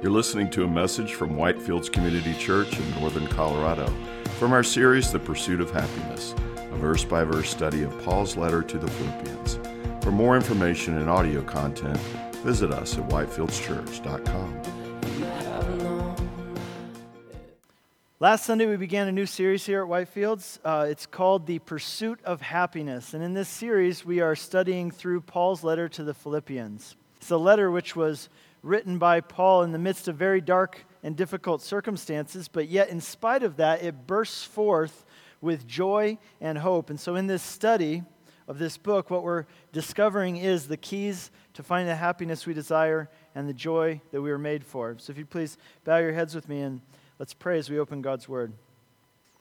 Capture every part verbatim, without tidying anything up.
You're listening to a message from Whitefields Community Church in Northern Colorado from our series, The Pursuit of Happiness, a verse-by-verse study of Paul's letter to the Philippians. For more information and audio content, visit us at whitefields church dot com. Last Sunday, we began a new series here at Whitefields. Uh, it's called The Pursuit of Happiness. And in this series, we are studying through Paul's letter to the Philippians. It's a letter which was written by Paul in the midst of very dark and difficult circumstances, but yet in spite of that, it bursts forth with joy and hope. And so in this study of this book, what we're discovering is the keys to find the happiness we desire and the joy that we were made for. So if you please bow your heads with me and let's pray as we open God's Word.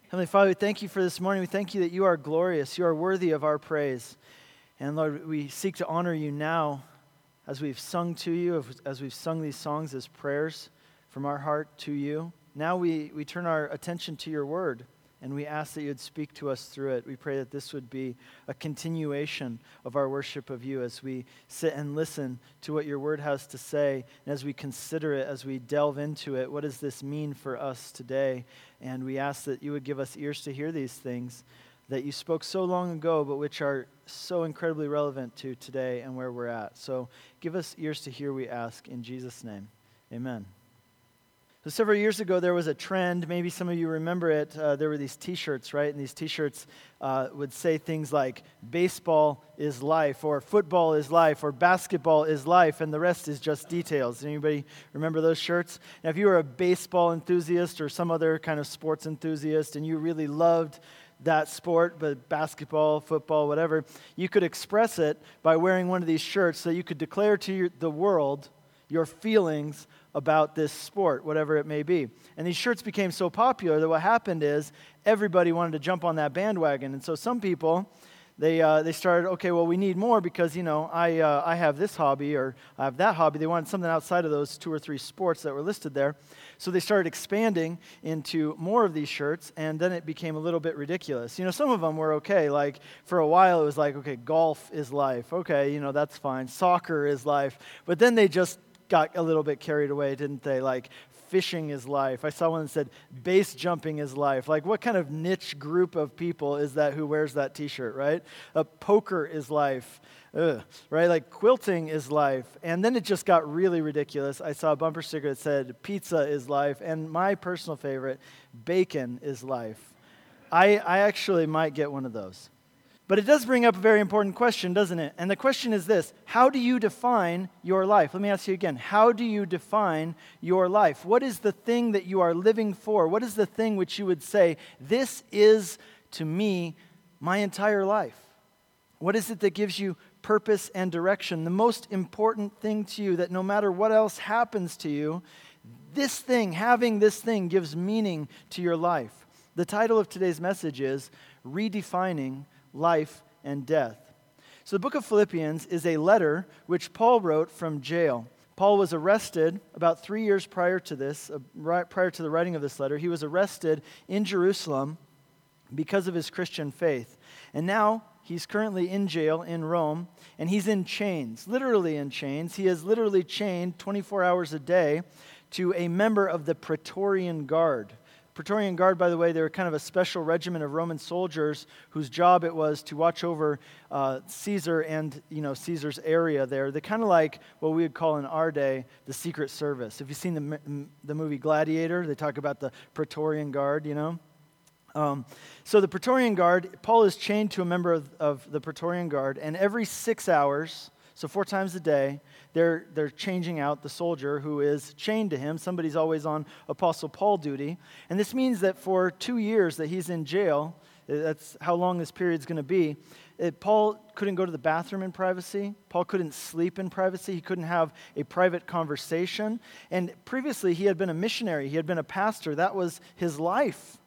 Heavenly Father, we thank you for this morning. We thank you that you are glorious. You are worthy of our praise. And Lord, we seek to honor you now as we've sung to you, as we've sung these songs as prayers from our heart to you. Now we, we turn our attention to your word, and we ask that you would speak to us through it. We pray that this would be a continuation of our worship of you as we sit and listen to what your word has to say, and as we consider it, as we delve into it, what does this mean for us today? And we ask that you would give us ears to hear these things that you spoke so long ago, but which are so incredibly relevant to today and where we're at. So give us ears to hear, we ask, in Jesus' name. Amen. So several years ago, there was a trend, maybe some of you remember it, uh, there were these t-shirts, right? And these t-shirts uh, would say things like, baseball is life, or football is life, or basketball is life, and the rest is just details. Anybody remember those shirts? Now, if you were a baseball enthusiast or some other kind of sports enthusiast, and you really loved that sport, but basketball, football, whatever, you could express it by wearing one of these shirts so you could declare to your, the world your feelings about this sport, whatever it may be. And these shirts became so popular that what happened is everybody wanted to jump on that bandwagon. And so some people, they uh, they started, okay, well, we need more because, you know, I uh, I have this hobby or I have that hobby. They wanted something outside of those two or three sports that were listed there. So they started expanding into more of these shirts, and then it became a little bit ridiculous. You know, some of them were okay. Like, for a while, it was like, okay, golf is life. Okay, you know, that's fine. Soccer is life. But then they just got a little bit carried away, didn't they? Like, fishing is life. I saw one that said, base jumping is life. Like, what kind of niche group of people is that who wears that t-shirt, right? Uh, poker is life. Ugh, right? Like, quilting is life. And then it just got really ridiculous. I saw a bumper sticker that said, pizza is life. And my personal favorite, bacon is life. I, I actually might get one of those. But it does bring up a very important question, doesn't it? And the question is this: how do you define your life? Let me ask you again. How do you define your life? What is the thing that you are living for? What is the thing which you would say, this is, to me, my entire life? What is it that gives you purpose and direction? The most important thing to you, that no matter what else happens to you, this thing, having this thing, gives meaning to your life. The title of today's message is Redefining Life and Death. So the book of Philippians is a letter which Paul wrote from jail. Paul was arrested about three years prior to this, right prior to the writing of this letter. He was arrested in Jerusalem because of his Christian faith. And now he's currently in jail in Rome, and he's in chains, literally in chains. He is literally chained twenty-four hours a day to a member of the Praetorian Guard. Praetorian Guard, by the way, they were kind of a special regiment of Roman soldiers whose job it was to watch over uh, Caesar and, you know, Caesar's area there. They're kind of like what we would call in our day the Secret Service. If you've seen the the movie Gladiator, they talk about the Praetorian Guard, you know. Um, so the Praetorian Guard, Paul is chained to a member of, of the Praetorian Guard, and every six hours, so four times a day, they're they're changing out the soldier who is chained to him. Somebody's always on Apostle Paul duty. And this means that for two years that he's in jail, that's how long this period's going to be, it, Paul couldn't go to the bathroom in privacy. Paul couldn't sleep in privacy. He couldn't have a private conversation. And previously, he had been a missionary. He had been a pastor. That was his life.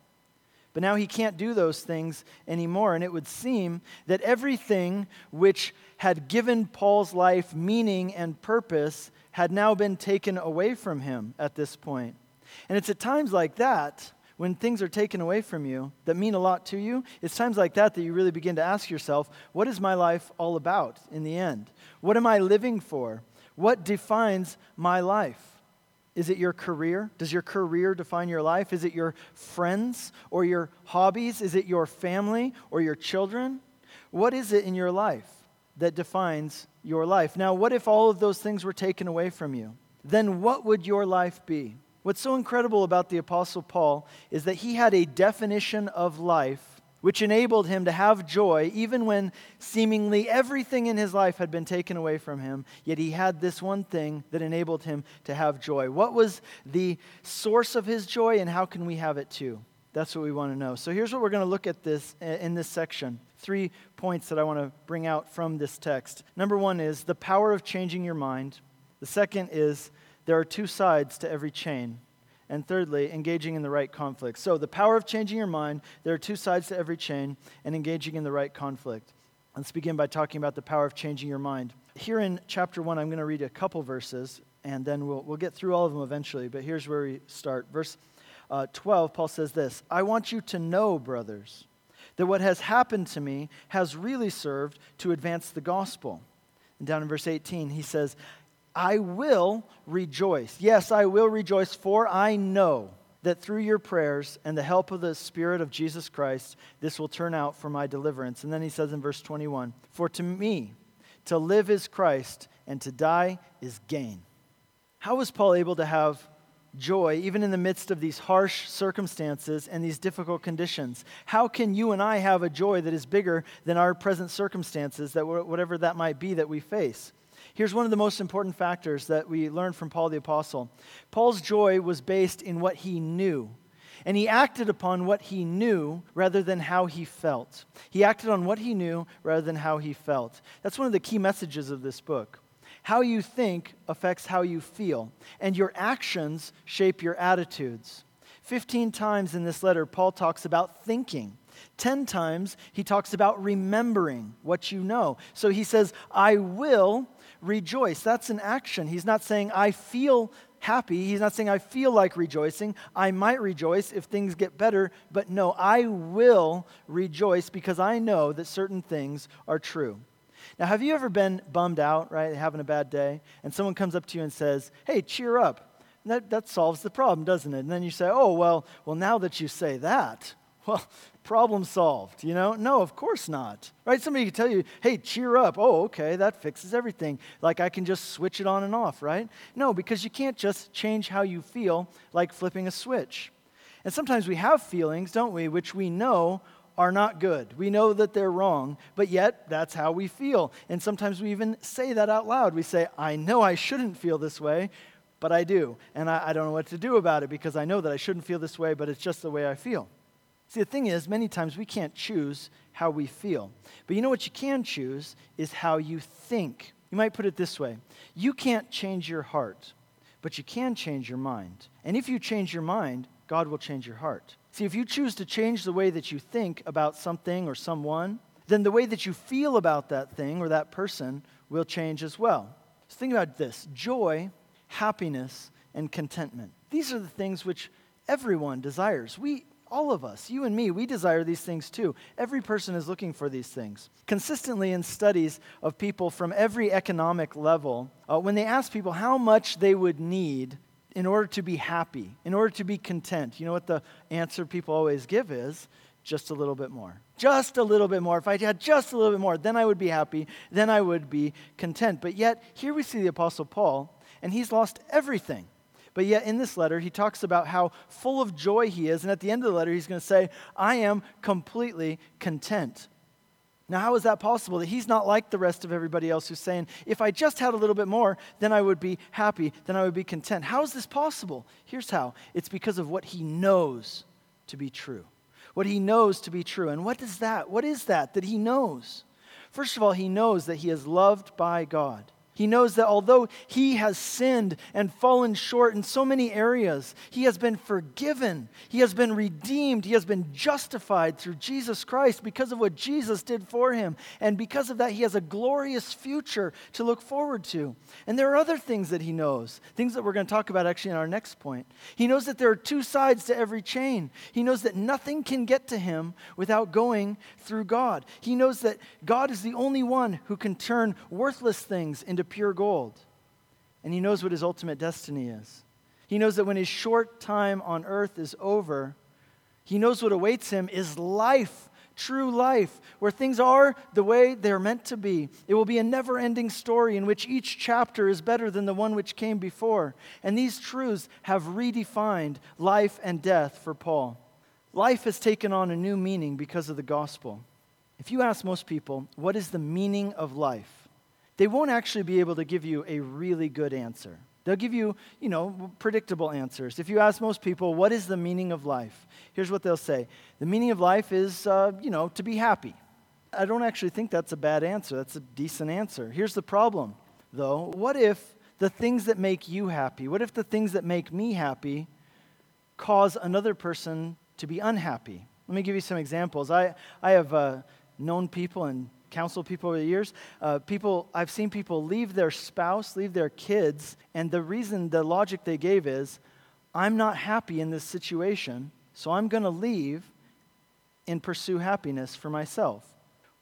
But now he can't do those things anymore. And it would seem that everything which had given Paul's life meaning and purpose had now been taken away from him at this point. And it's at times like that, when things are taken away from you that mean a lot to you, it's times like that that you really begin to ask yourself, what is my life all about in the end? What am I living for? What defines my life? Is it your career? Does your career define your life? Is it your friends or your hobbies? Is it your family or your children? What is it in your life that defines your life? Now, what if all of those things were taken away from you? Then what would your life be? What's so incredible about the Apostle Paul is that he had a definition of life which enabled him to have joy even when seemingly everything in his life had been taken away from him, yet he had this one thing that enabled him to have joy. What was the source of his joy, and how can we have it too? That's what we want to know. So here's what we're going to look at this in this section. Three points that I want to bring out from this text. Number one is the power of changing your mind. The second is there are two sides to every chain. And thirdly, engaging in the right conflict. So the power of changing your mind, there are two sides to every chain, and engaging in the right conflict. Let's begin by talking about the power of changing your mind. Here in chapter one, I'm going to read a couple verses, and then we'll we'll get through all of them eventually, but here's where we start. Verse Uh, twelve, Paul says this, "I want you to know, brothers, that what has happened to me has really served to advance the gospel." And down in verse eighteen, he says, "I will rejoice. Yes, I will rejoice, for I know that through your prayers and the help of the Spirit of Jesus Christ, this will turn out for my deliverance." And then he says in verse twenty-one, "For to me, to live is Christ, and to die is gain." How was Paul able to have joy, even in the midst of these harsh circumstances and these difficult conditions? How can you and I have a joy that is bigger than our present circumstances, that whatever that might be that we face? Here's one of the most important factors that we learn from Paul the Apostle. Paul's joy was based in what he knew, and he acted upon what he knew rather than how he felt. He acted on what he knew rather than how he felt. That's one of the key messages of this book. How you think affects how you feel, and your actions shape your attitudes. Fifteen times in this letter, Paul talks about thinking. Ten times, he talks about remembering what you know. So he says, "I will rejoice." That's an action. He's not saying, "I feel happy." He's not saying, "I feel like rejoicing." I might rejoice if things get better, but no, I will rejoice because I know that certain things are true. Now, have you ever been bummed out, right, having a bad day, and someone comes up to you and says, "Hey, cheer up." And that, that solves the problem, doesn't it? And then you say, oh, well, well, now that you say that, well, problem solved, you know? No, of course not, right? Somebody can tell you, "Hey, cheer up." Oh, okay, that fixes everything. Like I can just switch it on and off, right? No, because you can't just change how you feel like flipping a switch. And sometimes we have feelings, don't we, which we know are not good. We know that they're wrong, but yet that's how we feel. And sometimes we even say that out loud. We say, "I know I shouldn't feel this way, but I do. And I, I don't know what to do about it because I know that I shouldn't feel this way, but it's just the way I feel." See, the thing is, many times we can't choose how we feel. But you know what you can choose is how you think. You might put it this way. You can't change your heart, but you can change your mind. And if you change your mind, God will change your heart. See, if you choose to change the way that you think about something or someone, then the way that you feel about that thing or that person will change as well. So think about this. Joy, happiness, and contentment. These are the things which everyone desires. We, all of us, you and me, we desire these things too. Every person is looking for these things. Consistently in studies of people from every economic level, uh, when they ask people how much they would need in order to be happy, in order to be content, you know what the answer people always give is? Just a little bit more. Just a little bit more. If I had just a little bit more, then I would be happy, then I would be content. But yet, here we see the Apostle Paul, and he's lost everything. But yet, in this letter, he talks about how full of joy he is, and at the end of the letter, he's going to say, "I am completely content." Now, how is that possible that he's not like the rest of everybody else who's saying, "If I just had a little bit more, then I would be happy, then I would be content"? How is this possible? Here's how. It's because of what he knows to be true. What he knows to be true. And what is that? What is that that he knows? First of all, he knows that he is loved by God. He knows that although he has sinned and fallen short in so many areas, he has been forgiven, he has been redeemed, he has been justified through Jesus Christ because of what Jesus did for him. And because of that, he has a glorious future to look forward to. And there are other things that he knows, things that we're going to talk about actually in our next point. He knows that there are two sides to every chain. He knows that nothing can get to him without going through God. He knows that God is the only one who can turn worthless things into pure gold, and he knows what his ultimate destiny is. He knows that when his short time on earth is over, he knows what awaits him is life, true life, where things are the way they're meant to be. It will be a never-ending story in which each chapter is better than the one which came before. And these truths have redefined life and death for Paul. Life has taken on a new meaning because of the gospel. If you ask most people, what is the meaning of life? They won't actually be able to give you a really good answer. They'll give you, you know, predictable answers. If you ask most people, what is the meaning of life? Here's what they'll say. The meaning of life is, uh, you know, to be happy. I don't actually think that's a bad answer. That's a decent answer. Here's the problem, though. What if the things that make you happy, what if the things that make me happy cause another person to be unhappy? Let me give you some examples. I, I have uh, known people and counsel people over the years. Uh, people, I've seen people leave their spouse, leave their kids, and the reason, the logic they gave is, I'm not happy in this situation, so I'm going to leave and pursue happiness for myself.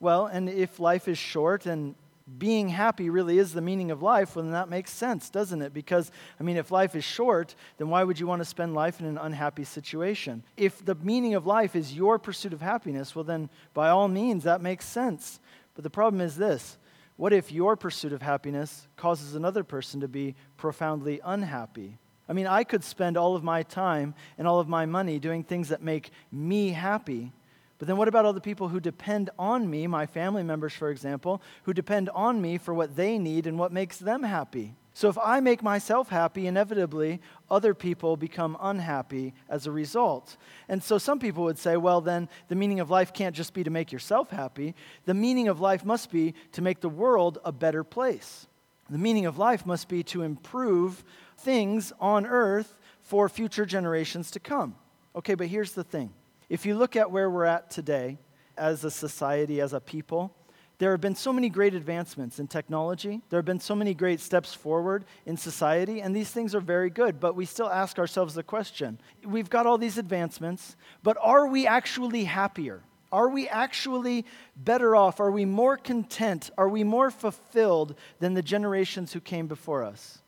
Well, and if life is short and being happy really is the meaning of life, well, then that makes sense, doesn't it? Because, I mean, if life is short, then why would you want to spend life in an unhappy situation? If the meaning of life is your pursuit of happiness, well, then by all means, that makes sense. But the problem is this. What if your pursuit of happiness causes another person to be profoundly unhappy? I mean, I could spend all of my time and all of my money doing things that make me happy, but then what about all the people who depend on me, my family members, for example, who depend on me for what they need and what makes them happy? So if I make myself happy, inevitably, other people become unhappy as a result. And so some people would say, well, then the meaning of life can't just be to make yourself happy. The meaning of life must be to make the world a better place. The meaning of life must be to improve things on earth for future generations to come. Okay, but here's the thing. If you look at where we're at today as a society, as a people, there have been so many great advancements in technology. There have been so many great steps forward in society, and these things are very good, but we still ask ourselves the question, we've got all these advancements, but are we actually happier? Are we actually better off? Are we more content? Are we more fulfilled than the generations who came before us?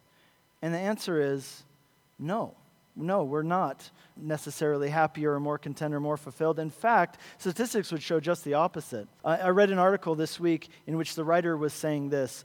And the answer is no. No, we're not necessarily happier or more content or more fulfilled. In fact, statistics would show just the opposite. I, I read an article this week in which the writer was saying this.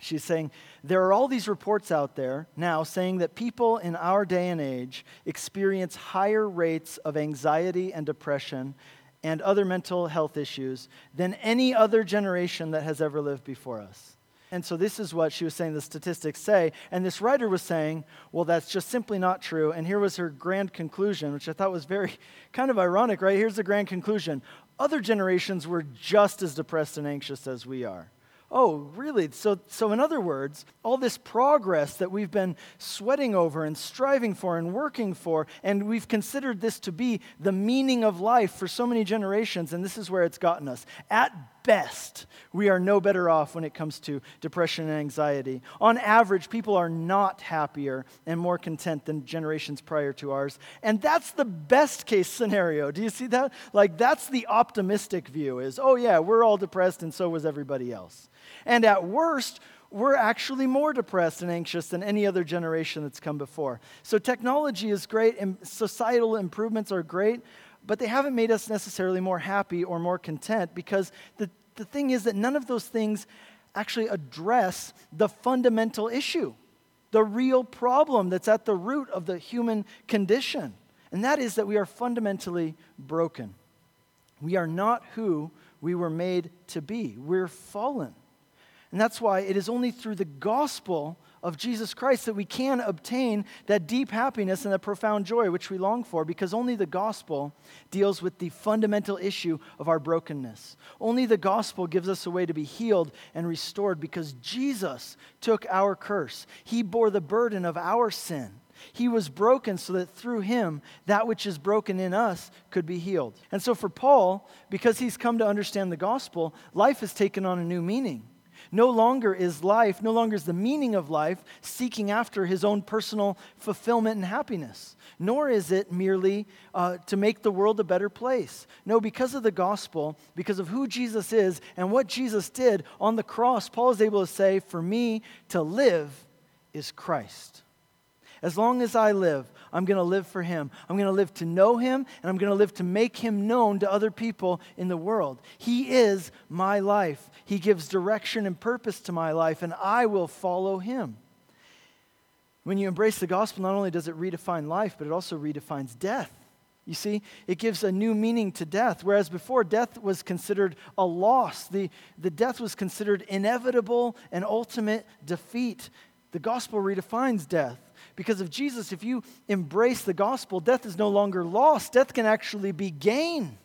She's saying, there are all these reports out there now saying that people in our day and age experience higher rates of anxiety and depression and other mental health issues than any other generation that has ever lived before us. And so this is what she was saying the statistics say. And this writer was saying, well, that's just simply not true. And here was her grand conclusion, which I thought was very kind of ironic, right? Here's the grand conclusion. Other generations were just as depressed and anxious as we are. Oh, really? So, so in other words, all this progress that we've been sweating over and striving for and working for, and we've considered this to be the meaning of life for so many generations, and this is where it's gotten us. At best, we are no better off when it comes to depression and anxiety. On average, people are not happier and more content than generations prior to ours, and that's the best case scenario. Do you see that? Like, that's the optimistic view is, oh yeah, we're all depressed and so was everybody else. And at worst, we're actually more depressed and anxious than any other generation that's come before. So technology is great, and societal improvements are great, but they haven't made us necessarily more happy or more content because the, the thing is that none of those things actually address the fundamental issue, the real problem that's at the root of the human condition. And that is that we are fundamentally broken. We are not who we were made to be. We're fallen. And that's why it is only through the gospel of Jesus Christ that we can obtain that deep happiness and that profound joy which we long for, because only the gospel deals with the fundamental issue of our brokenness. Only the gospel gives us a way to be healed and restored because Jesus took our curse. He bore the burden of our sin. He was broken so that through him, that which is broken in us could be healed. And so for Paul, because he's come to understand the gospel, life has taken on a new meaning. No longer is life, no longer is the meaning of life seeking after his own personal fulfillment and happiness, nor is it merely uh, to make the world a better place. No, because of the gospel, because of who Jesus is and what Jesus did on the cross, Paul is able to say, for me to live is Christ. As long as I live, I'm going to live for him. I'm going to live to know him, and I'm going to live to make him known to other people in the world. He is my life. He gives direction and purpose to my life, and I will follow him. When you embrace the gospel, not only does it redefine life, but it also redefines death. You see, it gives a new meaning to death, whereas before death was considered a loss. The, the death was considered inevitable and ultimate defeat. The gospel redefines death. Because of Jesus, if you embrace the gospel, death is no longer loss. Death can actually be gain.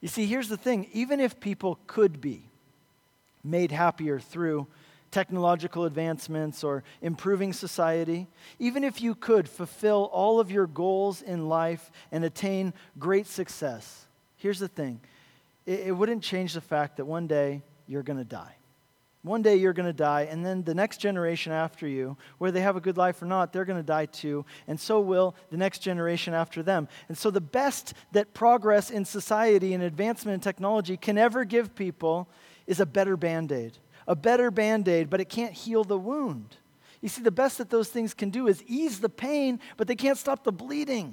You see, here's the thing. Even if people could be made happier through technological advancements or improving society, even if you could fulfill all of your goals in life and attain great success, here's the thing. It, it wouldn't change the fact that one day you're going to die. One day you're going to die, and then the next generation after you, whether they have a good life or not, they're going to die too, and so will the next generation after them. And so the best that progress in society and advancement in technology can ever give people is a better Band-Aid. A better Band-Aid, but it can't heal the wound. You see, the best that those things can do is ease the pain, but they can't stop the bleeding.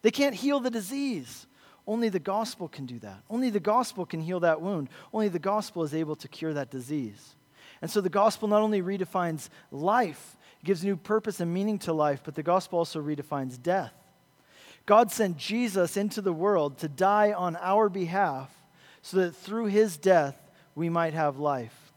They can't heal the disease. Only the gospel can do that. Only the gospel can heal that wound. Only the gospel is able to cure that disease. And so the gospel not only redefines life, it gives new purpose and meaning to life, but the gospel also redefines death. God sent Jesus into the world to die on our behalf so that through his death we might have life.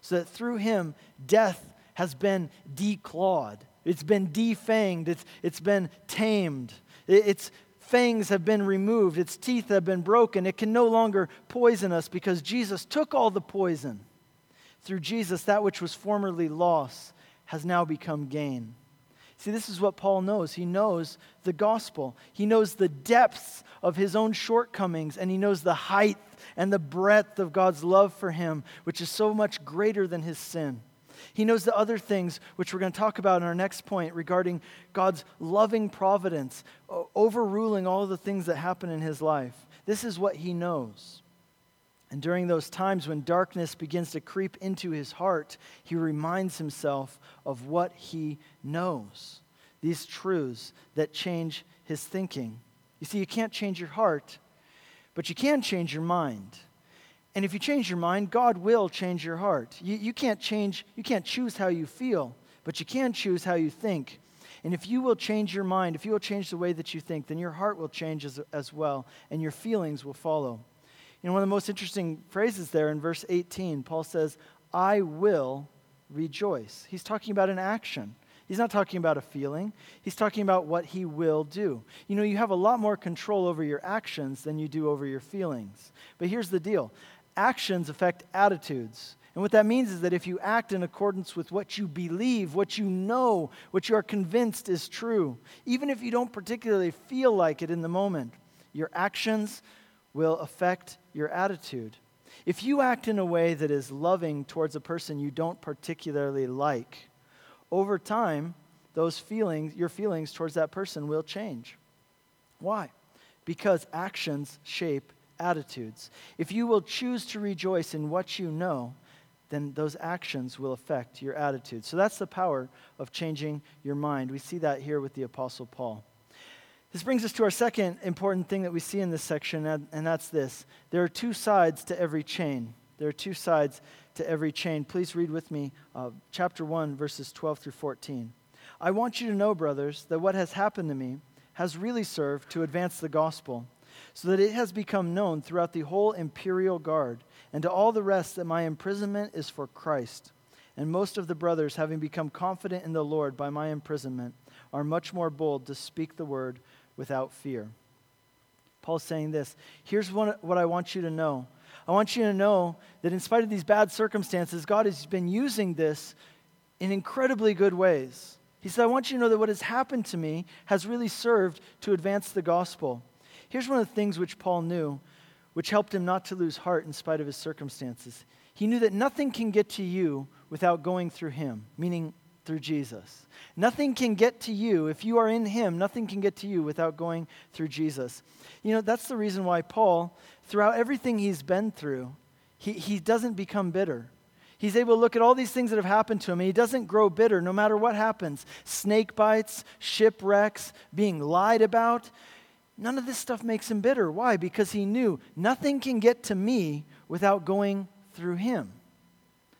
So that through him, death has been declawed. It's been defanged. It's, it's been tamed. It, it's fangs have been removed, its teeth have been broken, it can no longer poison us because Jesus took all the poison. Through Jesus, that which was formerly loss has now become gain. See, this is what Paul knows. He knows the gospel. He knows the depths of his own shortcomings, and he knows the height and the breadth of God's love for him, which is so much greater than his sin. He knows the other things which we're going to talk about in our next point regarding God's loving providence, overruling all of the things that happen in his life. This is what he knows. And during those times when darkness begins to creep into his heart, he reminds himself of what he knows, these truths that change his thinking. You see, you can't change your heart, but you can change your mind. And if you change your mind, God will change your heart. You, you can't change, you can't choose how you feel, but you can choose how you think. And if you will change your mind, if you will change the way that you think, then your heart will change as, as well, and your feelings will follow. You know, one of the most interesting phrases there in verse eighteen, Paul says, I will rejoice. He's talking about an action. He's not talking about a feeling. He's talking about what he will do. You know, you have a lot more control over your actions than you do over your feelings. But here's the deal. Actions affect attitudes. And what that means is that if you act in accordance with what you believe, what you know, what you are convinced is true, even if you don't particularly feel like it in the moment, your actions will affect your attitude. If you act in a way that is loving towards a person you don't particularly like, over time, those feelings, your feelings towards that person will change. Why? Because actions shape attitudes. If you will choose to rejoice in what you know, then those actions will affect your attitude. So that's the power of changing your mind. We see that here with the Apostle Paul. This brings us to our second important thing that we see in this section, and, and that's this. There are two sides to every chain. There are two sides to every chain. Please read with me uh, chapter one, verses twelve through fourteen. I want you to know, brothers, that what has happened to me has really served to advance the gospel, so that it has become known throughout the whole imperial guard and to all the rest that my imprisonment is for Christ. And most of the brothers, having become confident in the Lord by my imprisonment, are much more bold to speak the word without fear. Paul's saying this. Here's one, what I want you to know. I want you to know that in spite of these bad circumstances, God has been using this in incredibly good ways. He said, I want you to know that what has happened to me has really served to advance the gospel. Here's one of the things which Paul knew, which helped him not to lose heart in spite of his circumstances. He knew that nothing can get to you without going through him, meaning through Jesus. Nothing can get to you. If you are in him, nothing can get to you without going through Jesus. You know, that's the reason why Paul, throughout everything he's been through, he, he doesn't become bitter. He's able to look at all these things that have happened to him, and he doesn't grow bitter no matter what happens. Snake bites, shipwrecks, being lied about. None of this stuff makes him bitter. Why? Because he knew nothing can get to me without going through him.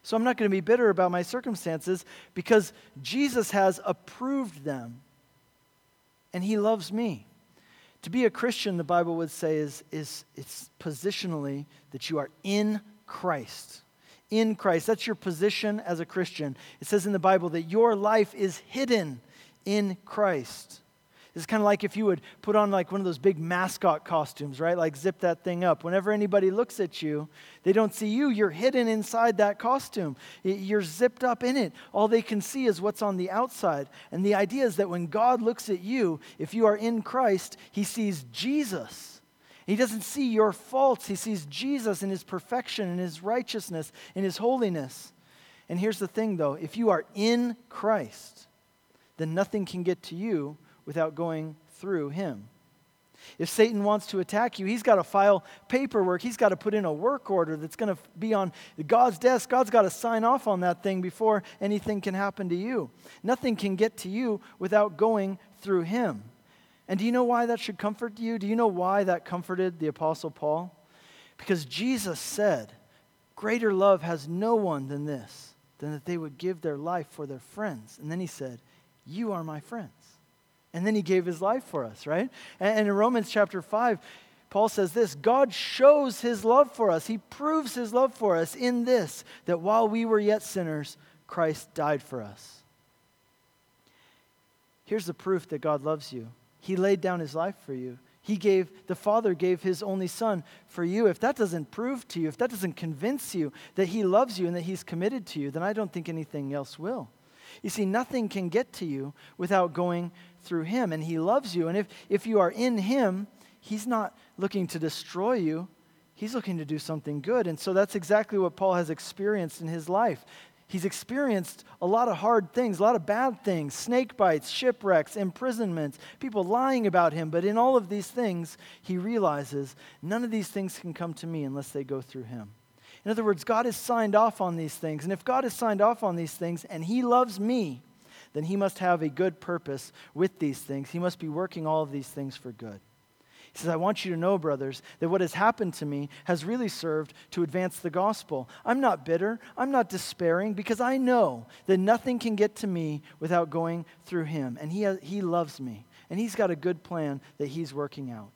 So I'm not going to be bitter about my circumstances because Jesus has approved them, and he loves me. To be a Christian, the Bible would say, is, is it's positionally that you are in Christ. In Christ. That's your position as a Christian. It says in the Bible that your life is hidden in Christ. It's kind of like if you would put on like one of those big mascot costumes, right? Like zip that thing up. Whenever anybody looks at you, they don't see you. You're hidden inside that costume. You're zipped up in it. All they can see is what's on the outside. And the idea is that when God looks at you, if you are in Christ, he sees Jesus. He doesn't see your faults. He sees Jesus in his perfection, in his righteousness, in his holiness. And here's the thing, though. If you are in Christ, then nothing can get to you without going through him. If Satan wants to attack you, he's got to file paperwork. He's got to put in a work order that's going to be on God's desk. God's got to sign off on that thing before anything can happen to you. Nothing can get to you without going through him. And do you know why that should comfort you? Do you know why that comforted the Apostle Paul? Because Jesus said, greater love has no one than this, than that they would give their life for their friends. And then he said, you are my friends. And then he gave his life for us, right? And in Romans chapter five, Paul says this, God shows his love for us. He proves his love for us in this, that while we were yet sinners, Christ died for us. Here's the proof that God loves you. He laid down his life for you. He gave, the Father gave his only Son for you. If that doesn't prove to you, if that doesn't convince you that he loves you and that he's committed to you, then I don't think anything else will. You see, nothing can get to you without going through him, and he loves you. And if, if you are in him, he's not looking to destroy you. He's looking to do something good. And so that's exactly what Paul has experienced in his life. He's experienced a lot of hard things, a lot of bad things, snake bites, shipwrecks, imprisonments, people lying about him. But in all of these things, he realizes none of these things can come to me unless they go through him. In other words, God has signed off on these things. And if God has signed off on these things and he loves me, then he must have a good purpose with these things. He must be working all of these things for good. He says, I want you to know, brothers, that what has happened to me has really served to advance the gospel. I'm not bitter. I'm not despairing because I know that nothing can get to me without going through him. And he has, he loves me. And he's got a good plan that he's working out.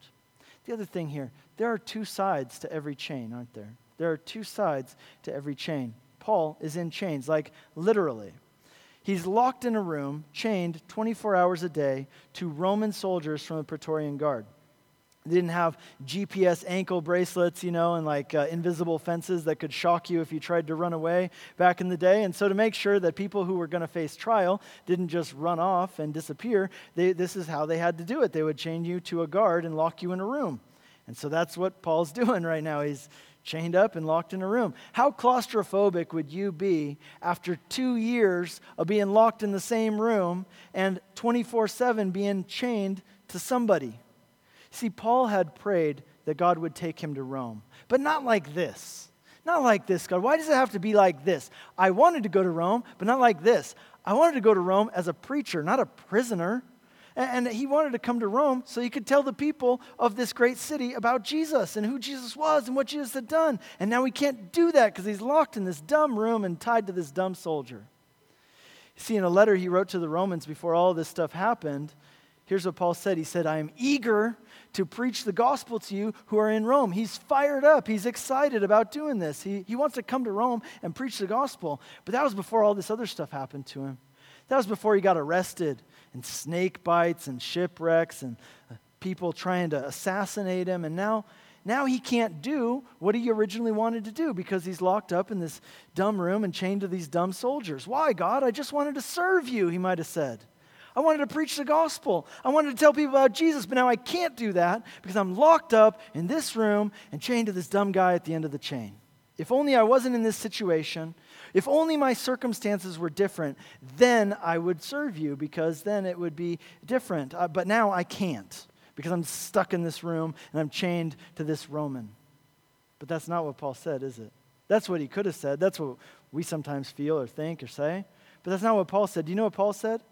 The other thing here, there are two sides to every chain, aren't there? There are two sides to every chain. Paul is in chains, like literally. He's locked in a room, chained twenty-four hours a day to Roman soldiers from the Praetorian Guard. They didn't have G P S ankle bracelets, you know, and like uh, invisible fences that could shock you if you tried to run away back in the day. And so to make sure that people who were going to face trial didn't just run off and disappear, they, this is how they had to do it. They would chain you to a guard and lock you in a room. And so that's what Paul's doing right now. He's chained up and locked in a room. How claustrophobic would you be after two years of being locked in the same room and twenty-four seven being chained to somebody? See, Paul had prayed that God would take him to Rome, but not like this. Not like this, God. Why does it have to be like this? I wanted to go to Rome, but not like this. I wanted to go to Rome as a preacher, not a prisoner. And he wanted to come to Rome so he could tell the people of this great city about Jesus and who Jesus was and what Jesus had done. And now he can't do that because he's locked in this dumb room and tied to this dumb soldier. See, in a letter he wrote to the Romans before all this stuff happened, here's what Paul said. He said, I am eager to preach the gospel to you who are in Rome. He's fired up. He's excited about doing this. He, he wants to come to Rome and preach the gospel. But that was before all this other stuff happened to him. That was before he got arrested, and snake bites and shipwrecks and people trying to assassinate him. And now, now he can't do what he originally wanted to do because he's locked up in this dumb room and chained to these dumb soldiers. Why, God? I just wanted to serve you, he might have said. I wanted to preach the gospel. I wanted to tell people about Jesus, but now I can't do that because I'm locked up in this room and chained to this dumb guy at the end of the chain. If only I wasn't in this situation, if only my circumstances were different, then I would serve you because then it would be different. Uh, but now I can't because I'm stuck in this room and I'm chained to this Roman. But that's not what Paul said, is it? That's what he could have said. That's what we sometimes feel or think or say. But that's not what Paul said. Do you know what Paul said?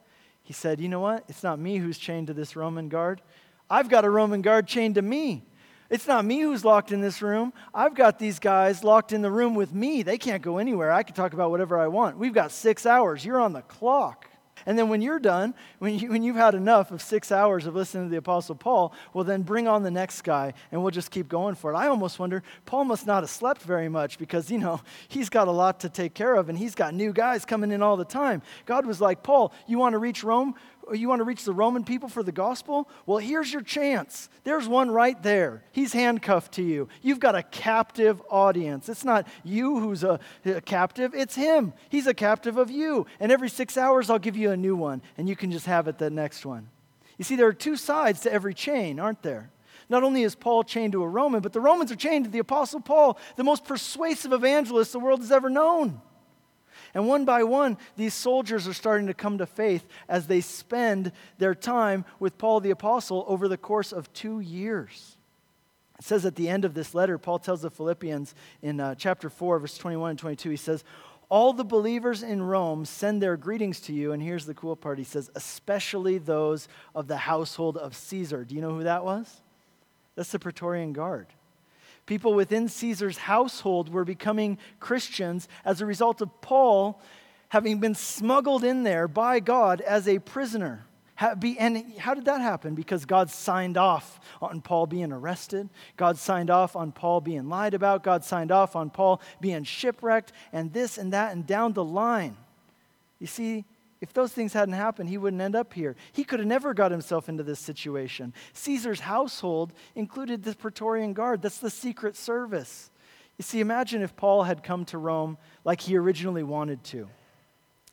He said, you know what? It's not me who's chained to this Roman guard. I've got a Roman guard chained to me. It's not me who's locked in this room. I've got these guys locked in the room with me. They can't go anywhere. I can talk about whatever I want. We've got six hours. You're on the clock. And then when you're done, when, you, when you've had enough of six hours of listening to the Apostle Paul, well, then bring on the next guy, and we'll just keep going for it. I almost wonder, Paul must not have slept very much because, you know, he's got a lot to take care of, and he's got new guys coming in all the time. God was like, Paul, you want to reach Rome? You want to reach the Roman people for the gospel? Well, here's your chance. There's one right there. He's handcuffed to you. You've got a captive audience. It's not you who's a, a captive. It's him. He's a captive of you. And every six hours, I'll give you a new one, and you can just have it the next one. You see, there are two sides to every chain, aren't there? Not only is Paul chained to a Roman, but the Romans are chained to the Apostle Paul, the most persuasive evangelist the world has ever known. And one by one, these soldiers are starting to come to faith as they spend their time with Paul the Apostle over the course of two years. It says at the end of this letter, Paul tells the Philippians in uh, chapter four, verse twenty-one and twenty-two, he says, all the believers in Rome send their greetings to you. And here's the cool part. He says, especially those of the household of Caesar. Do you know who that was? That's the Praetorian Guard. People within Caesar's household were becoming Christians as a result of Paul having been smuggled in there by God as a prisoner. And how did that happen? Because God signed off on Paul being arrested. God signed off on Paul being lied about. God signed off on Paul being shipwrecked and this and that and down the line. You see, if those things hadn't happened, he wouldn't end up here. He could have never got himself into this situation. Caesar's household included the Praetorian Guard. That's the secret service. You see, imagine if Paul had come to Rome like he originally wanted to.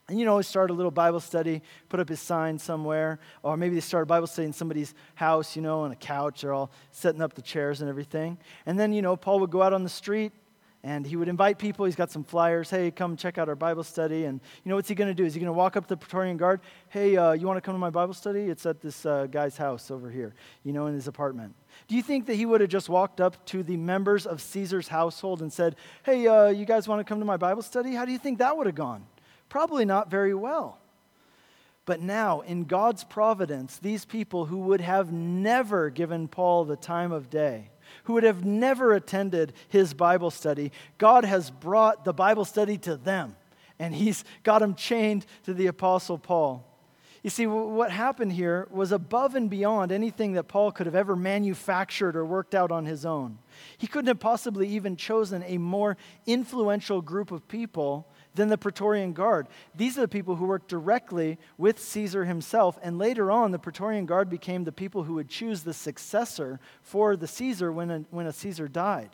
And you know, he started a little Bible study, put up his sign somewhere, or maybe they started a Bible study in somebody's house, you know, on a couch. They're all setting up the chairs and everything. And then, you know, Paul would go out on the street, and he would invite people. He's got some flyers. Hey, come check out our Bible study. And you know, what's he going to do? Is he going to walk up to the Praetorian Guard? Hey, uh, you want to come to my Bible study? It's at this uh, guy's house over here, you know, in his apartment. Do you think that he would have just walked up to the members of Caesar's household and said, hey, uh, you guys want to come to my Bible study? How do you think that would have gone? Probably not very well. But now, in God's providence, these people who would have never given Paul the time of day, who would have never attended his Bible study, God has brought the Bible study to them, and he's got them chained to the Apostle Paul. You see, what happened here was above and beyond anything that Paul could have ever manufactured or worked out on his own. He couldn't have possibly even chosen a more influential group of people than the Praetorian Guard. These are the people who worked directly with Caesar himself, and later on, the Praetorian Guard became the people who would choose the successor for the Caesar when a, when a Caesar died.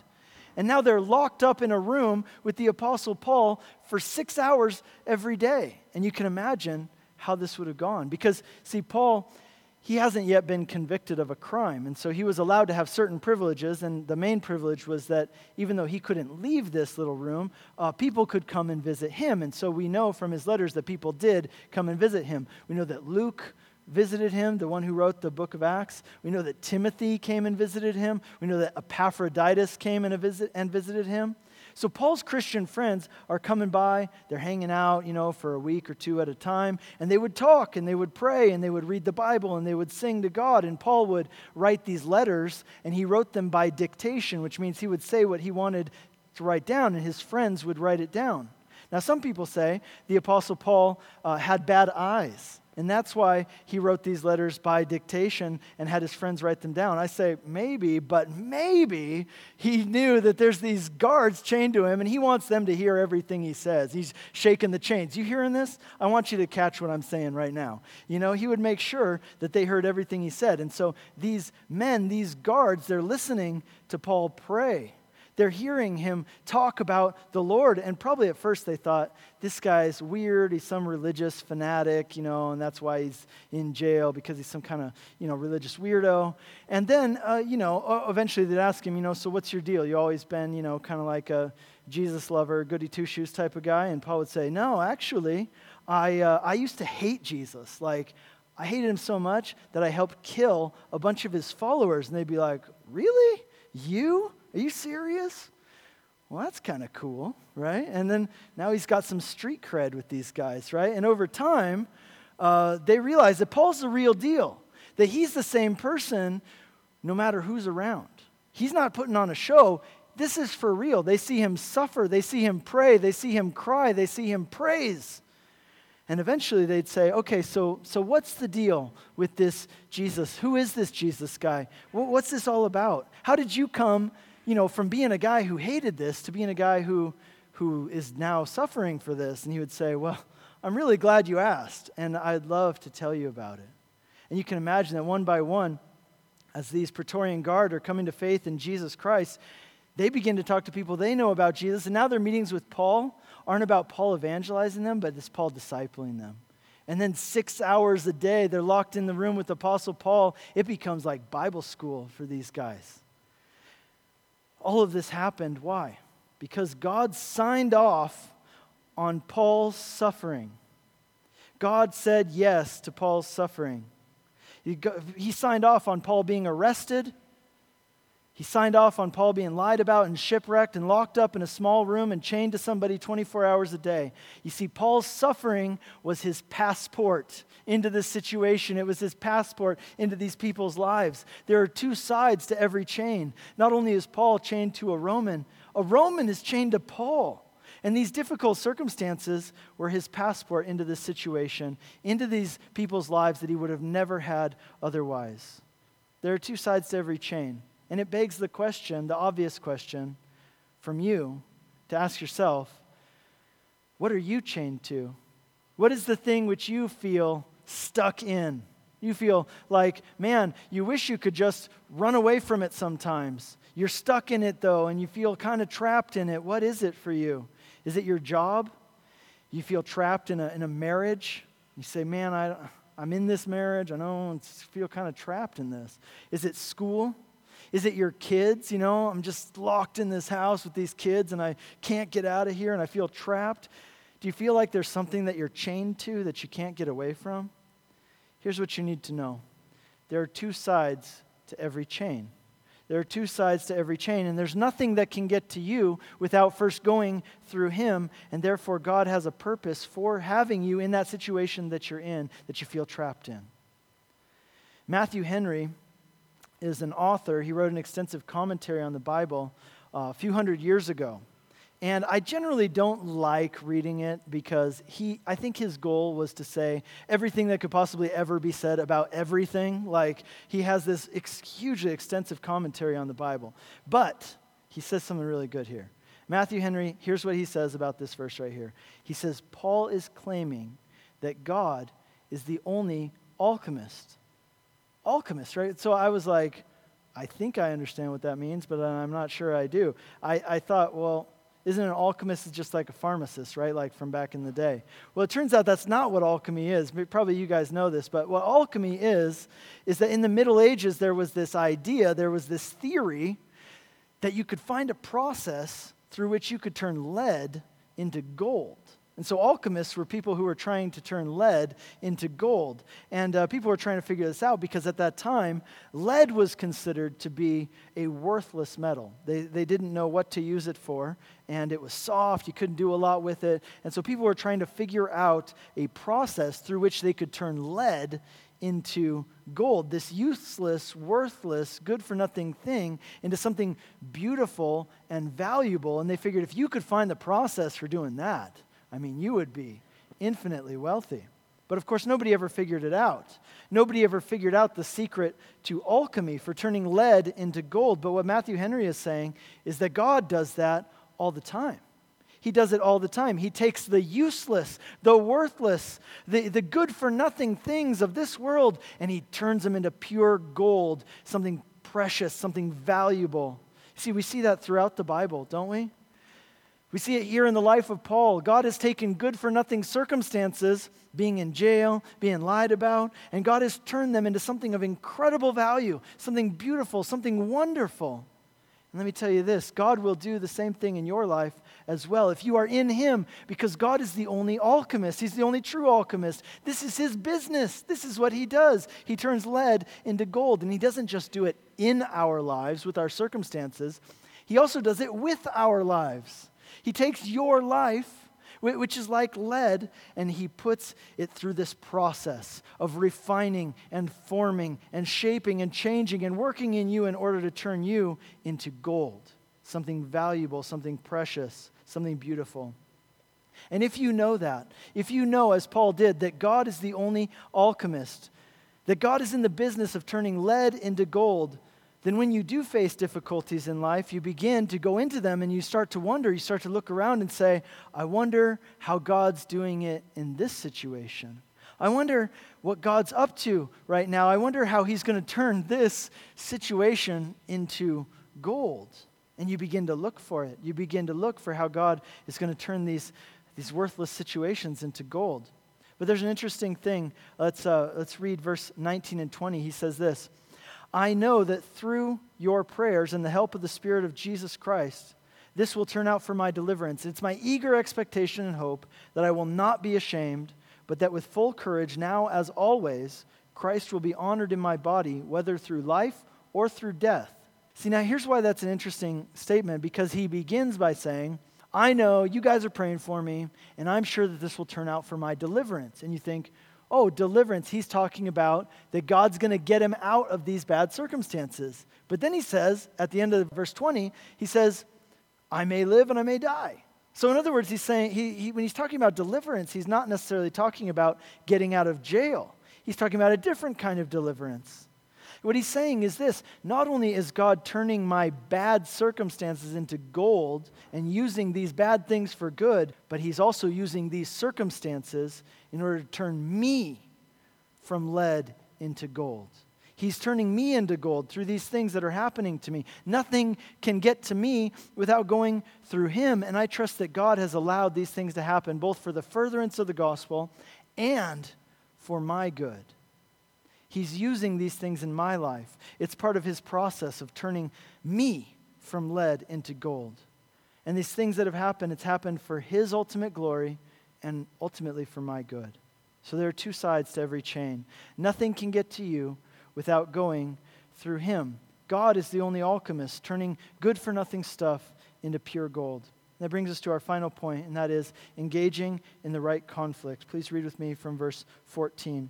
And now they're locked up in a room with the Apostle Paul for six hours every day. And you can imagine how this would have gone. Because, see, Paul, he hasn't yet been convicted of a crime, and so he was allowed to have certain privileges, and the main privilege was that even though he couldn't leave this little room, uh, people could come and visit him, and so we know from his letters that people did come and visit him. We know that Luke visited him, the one who wrote the book of Acts. We know that Timothy came and visited him. We know that Epaphroditus came and, a visit, and visited him. So Paul's Christian friends are coming by, they're hanging out, you know, for a week or two at a time, and they would talk, and they would pray, and they would read the Bible, and they would sing to God, and Paul would write these letters, and he wrote them by dictation, which means he would say what he wanted to write down, and his friends would write it down. Now, some people say the Apostle Paul uh, had bad eyes, and that's why he wrote these letters by dictation and had his friends write them down. I say maybe, but maybe he knew that there's these guards chained to him, and he wants them to hear everything he says. He's shaking the chains. You hearing this? I want you to catch what I'm saying right now. You know, he would make sure that they heard everything he said. And so these men, these guards, they're listening to Paul pray. They're hearing him talk about the Lord, and probably at first they thought, this guy's weird, he's some religious fanatic, you know, and that's why he's in jail, because he's some kind of, you know, religious weirdo. And then, uh, you know, eventually they'd ask him, you know, so what's your deal? You've always been, you know, kind of like a Jesus lover, goody two-shoes type of guy. And Paul would say, no, actually, I uh, I used to hate Jesus. Like, I hated him so much that I helped kill a bunch of his followers. And they'd be like, really? You? Are you serious? well, that's kind of cool, right? And then now he's got some street cred with these guys, right? And over time, uh, they realize that Paul's the real deal, that he's the same person no matter who's around. He's not putting on a show. This is for real. They see him suffer. They see him pray. They see him cry. They see him praise. And eventually they'd say, okay, so so what's the deal with this Jesus? Who is this Jesus guy? What's this all about? How did you come, you know, from being a guy who hated this to being a guy who who is now suffering for this? And he would say, well, I'm really glad you asked, and I'd love to tell you about it. And you can imagine that one by one, as these Praetorian Guard are coming to faith in Jesus Christ, they begin to talk to people they know about Jesus, and now their meetings with Paul aren't about Paul evangelizing them, but it's Paul discipling them. And then six hours a day, they're locked in the room with Apostle Paul. It becomes like Bible school for these guys. All of this happened, why? Because God signed off on Paul's suffering. God said yes to Paul's suffering. He signed off on Paul being arrested. He signed off on Paul being lied about and shipwrecked and locked up in a small room and chained to somebody twenty-four hours a day. You see, Paul's suffering was his passport into this situation. It was his passport into these people's lives. There are two sides to every chain. Not only is Paul chained to a Roman, a Roman is chained to Paul. And these difficult circumstances were his passport into this situation, into these people's lives that he would have never had otherwise. There are two sides to every chain. And it begs the question, the obvious question from you to ask yourself, what are you chained to? What is the thing which you feel stuck in? You feel like, man, you wish you could just run away from it sometimes. You're stuck in it though, and you feel kind of trapped in it. What is it for you? Is it your job? You feel trapped in a in a marriage? You say, man, I, I'm in this marriage. I know I feel kind of trapped in this. Is it school? Is it your kids? You know, I'm just locked in this house with these kids and I can't get out of here and I feel trapped. Do you feel like there's something that you're chained to that you can't get away from? Here's what you need to know. There are two sides to every chain. There are two sides to every chain, and there's nothing that can get to you without first going through him, and therefore God has a purpose for having you in that situation that you're in, that you feel trapped in. Matthew Henry is an author. He wrote an extensive commentary on the Bible uh, a few hundred years ago. And I generally don't like reading it because he, I think his goal was to say everything that could possibly ever be said about everything. Like, he has this ex- hugely extensive commentary on the Bible. But he says something really good here. Matthew Henry, here's what he says about this verse right here. He says, Paul is claiming that God is the only alchemist. Alchemist, right? So I was like, I think I understand what that means, but I'm not sure I do. I, I thought, well, isn't an alchemist just like a pharmacist, right? Like from back in the day. Well, it turns out that's not what alchemy is. Probably you guys know this, but what alchemy is, is that in the Middle Ages, there was this idea, there was this theory that you could find a process through which you could turn lead into gold. And so alchemists were people who were trying to turn lead into gold. And uh, people were trying to figure this out because at that time, lead was considered to be a worthless metal. They they didn't know what to use it for, and it was soft. You couldn't do a lot with it. And so people were trying to figure out a process through which they could turn lead into gold, this useless, worthless, good-for-nothing thing into something beautiful and valuable. And they figured if you could find the process for doing that, I mean, you would be infinitely wealthy. But of course, nobody ever figured it out. Nobody ever figured out the secret to alchemy for turning lead into gold. But what Matthew Henry is saying is that God does that all the time. He does it all the time. He takes the useless, the worthless, the, the good-for-nothing things of this world, and he turns them into pure gold, something precious, something valuable. See, we see that throughout the Bible, don't we? We see it here in the life of Paul. God has taken good-for-nothing circumstances, being in jail, being lied about, and God has turned them into something of incredible value, something beautiful, something wonderful. And let me tell you this, God will do the same thing in your life as well if you are in him, because God is the only alchemist. He's the only true alchemist. This is his business. This is what he does. He turns lead into gold, and he doesn't just do it in our lives with our circumstances. He also does it with our lives. He takes your life, which is like lead, and he puts it through this process of refining and forming and shaping and changing and working in you in order to turn you into gold, something valuable, something precious, something beautiful. And if you know that, if you know, as Paul did, that God is the only alchemist, that God is in the business of turning lead into gold, then when you do face difficulties in life, you begin to go into them and you start to wonder, you start to look around and say, I wonder how God's doing it in this situation. I wonder what God's up to right now. I wonder how he's going to turn this situation into gold. And you begin to look for it. You begin to look for how God is going to turn these, these worthless situations into gold. But there's an interesting thing. Let's, uh, let's read verse nineteen and twenty. He says this, I know that through your prayers and the help of the Spirit of Jesus Christ, this will turn out for my deliverance. It's my eager expectation and hope that I will not be ashamed, but that with full courage, now as always, Christ will be honored in my body, whether through life or through death. See, now here's why that's an interesting statement, because he begins by saying, I know you guys are praying for me, and I'm sure that this will turn out for my deliverance. And you think, oh, deliverance, he's talking about that God's going to get him out of these bad circumstances. But then he says, at the end of verse twenty, he says, I may live and I may die. So in other words, he's saying, he, he, when he's talking about deliverance, he's not necessarily talking about getting out of jail. He's talking about a different kind of deliverance. What he's saying is this, not only is God turning my bad circumstances into gold and using these bad things for good, but he's also using these circumstances in order to turn me from lead into gold. He's turning me into gold through these things that are happening to me. Nothing can get to me without going through him, and I trust that God has allowed these things to happen both for the furtherance of the gospel and for my good. He's using these things in my life. It's part of his process of turning me from lead into gold. And these things that have happened, it's happened for his ultimate glory and ultimately for my good. So there are two sides to every chain. Nothing can get to you without going through him. God is the only alchemist, turning good-for-nothing stuff into pure gold. And that brings us to our final point, and that is engaging in the right conflict. Please read with me from verse fourteen.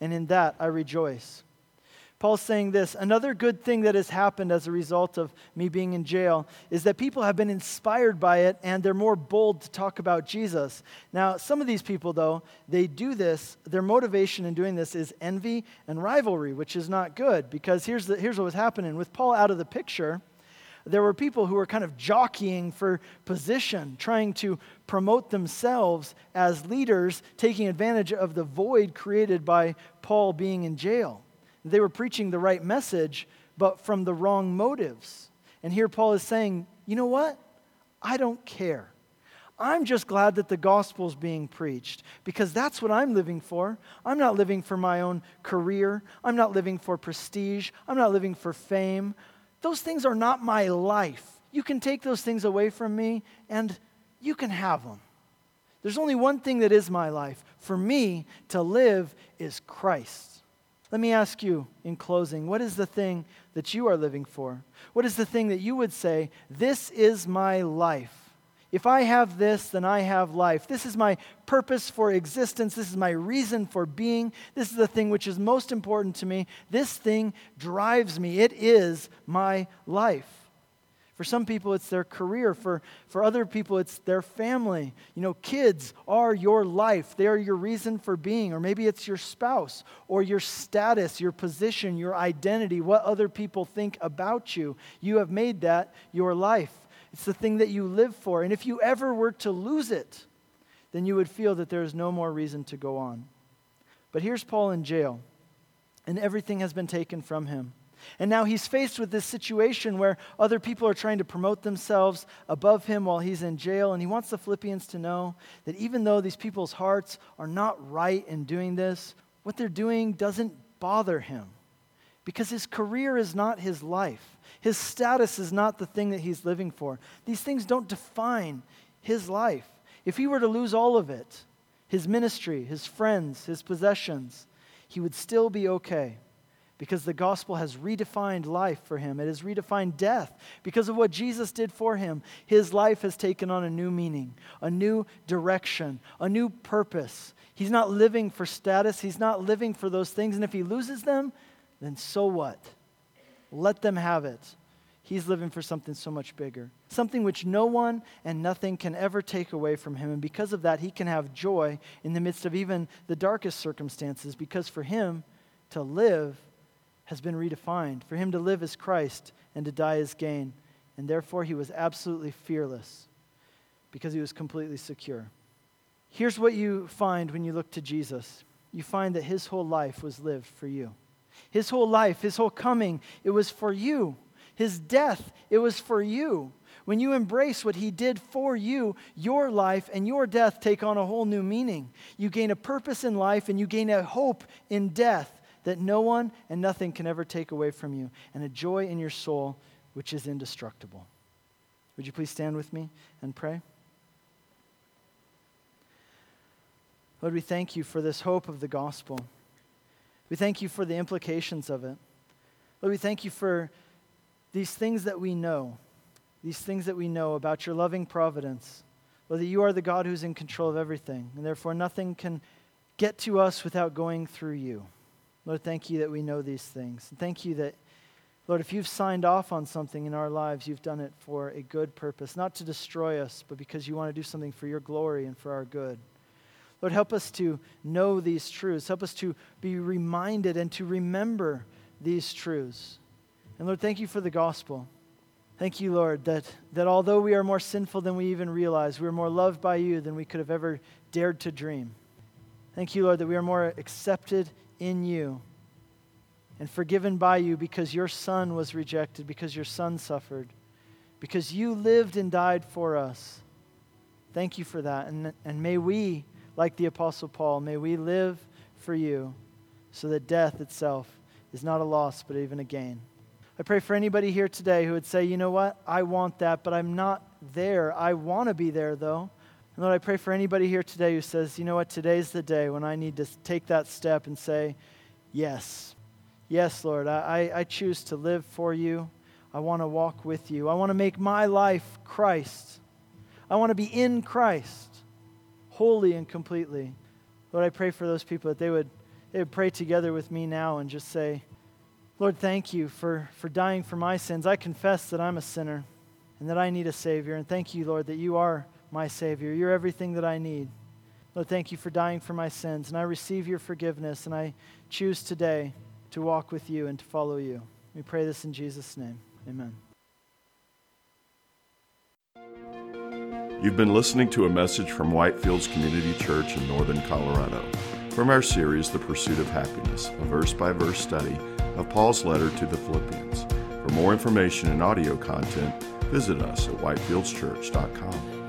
and in that I rejoice. Paul's saying this, another good thing that has happened as a result of me being in jail is that people have been inspired by it and they're more bold to talk about Jesus. Now, some of these people, though, they do this, their motivation in doing this is envy and rivalry, which is not good, because here's the, here's what was happening. With Paul out of the picture, there were people who were kind of jockeying for position, trying to promote themselves as leaders, taking advantage of the void created by Paul being in jail. They were preaching the right message, but from the wrong motives. And here Paul is saying, you know what? I don't care. I'm just glad that the gospel's being preached, because that's what I'm living for. I'm not living for my own career. I'm not living for prestige. I'm not living for fame. Those things are not my life. You can take those things away from me, and you can have them. There's only one thing that is my life. For me to live is Christ. Let me ask you in closing, what is the thing that you are living for? What is the thing that you would say, this is my life? If I have this, then I have life. This is my purpose for existence. This is my reason for being. This is the thing which is most important to me. This thing drives me. It is my life. For some people, it's their career. For, for other people, it's their family. You know, kids are your life. They are your reason for being. Or maybe it's your spouse or your status, your position, your identity, what other people think about you. You have made that your life. It's the thing that you live for. And if you ever were to lose it, then you would feel that there is no more reason to go on. But here's Paul in jail, and everything has been taken from him. And now he's faced with this situation where other people are trying to promote themselves above him while he's in jail, and he wants the Philippians to know that even though these people's hearts are not right in doing this, what they're doing doesn't bother him because his career is not his life. His status is not the thing that he's living for. These things don't define his life. If he were to lose all of it, his ministry, his friends, his possessions, he would still be okay. Because the gospel has redefined life for him. It has redefined death. Because of what Jesus did for him, his life has taken on a new meaning, a new direction, a new purpose. He's not living for status. He's not living for those things. And if he loses them, then so what? Let them have it. He's living for something so much bigger, something which no one and nothing can ever take away from him. And because of that, he can have joy in the midst of even the darkest circumstances, because for him to live has been redefined. For him to live is Christ and to die is gain. And therefore he was absolutely fearless because he was completely secure. Here's what you find when you look to Jesus. You find that his whole life was lived for you. His whole life, his whole coming, it was for you. His death, it was for you. When you embrace what he did for you, your life and your death take on a whole new meaning. You gain a purpose in life and you gain a hope in death that no one and nothing can ever take away from you, and a joy in your soul which is indestructible. Would you please stand with me and pray? Lord, we thank you for this hope of the gospel. We thank you for the implications of it. Lord, we thank you for these things that we know, these things that we know about your loving providence, Lord, that you are the God who's in control of everything, and therefore nothing can get to us without going through you. Lord, thank you that we know these things. And thank you that, Lord, if you've signed off on something in our lives, you've done it for a good purpose, not to destroy us, but because you want to do something for your glory and for our good. Lord, help us to know these truths. Help us to be reminded and to remember these truths. And Lord, thank you for the gospel. Thank you, Lord, that, that although we are more sinful than we even realize, we are more loved by you than we could have ever dared to dream. Thank you, Lord, that we are more accepted in you and forgiven by you because your son was rejected, because your son suffered, because you lived and died for us. Thank you for that. And, and may we, like the Apostle Paul, may we live for you so that death itself is not a loss but even a gain. I pray for anybody here today who would say, you know what, I want that, but I'm not there. I want to be there though. And Lord, I pray for anybody here today who says, you know what, today's the day when I need to take that step and say, yes. Yes, Lord, I, I choose to live for you. I want to walk with you. I want to make my life Christ. I want to be in Christ, wholly and completely. Lord, I pray for those people that they would, they would pray together with me now and just say, Lord, thank you for, for dying for my sins. I confess that I'm a sinner and that I need a Savior. And thank you, Lord, that you are my Savior. You're everything that I need. Lord, thank you for dying for my sins, and I receive your forgiveness, and I choose today to walk with you and to follow you. We pray this in Jesus' name. Amen. You've been listening to a message from Whitefields Community Church in Northern Colorado from our series, The Pursuit of Happiness, a verse-by-verse study of Paul's letter to the Philippians. For more information and audio content, visit us at whitefields church dot com.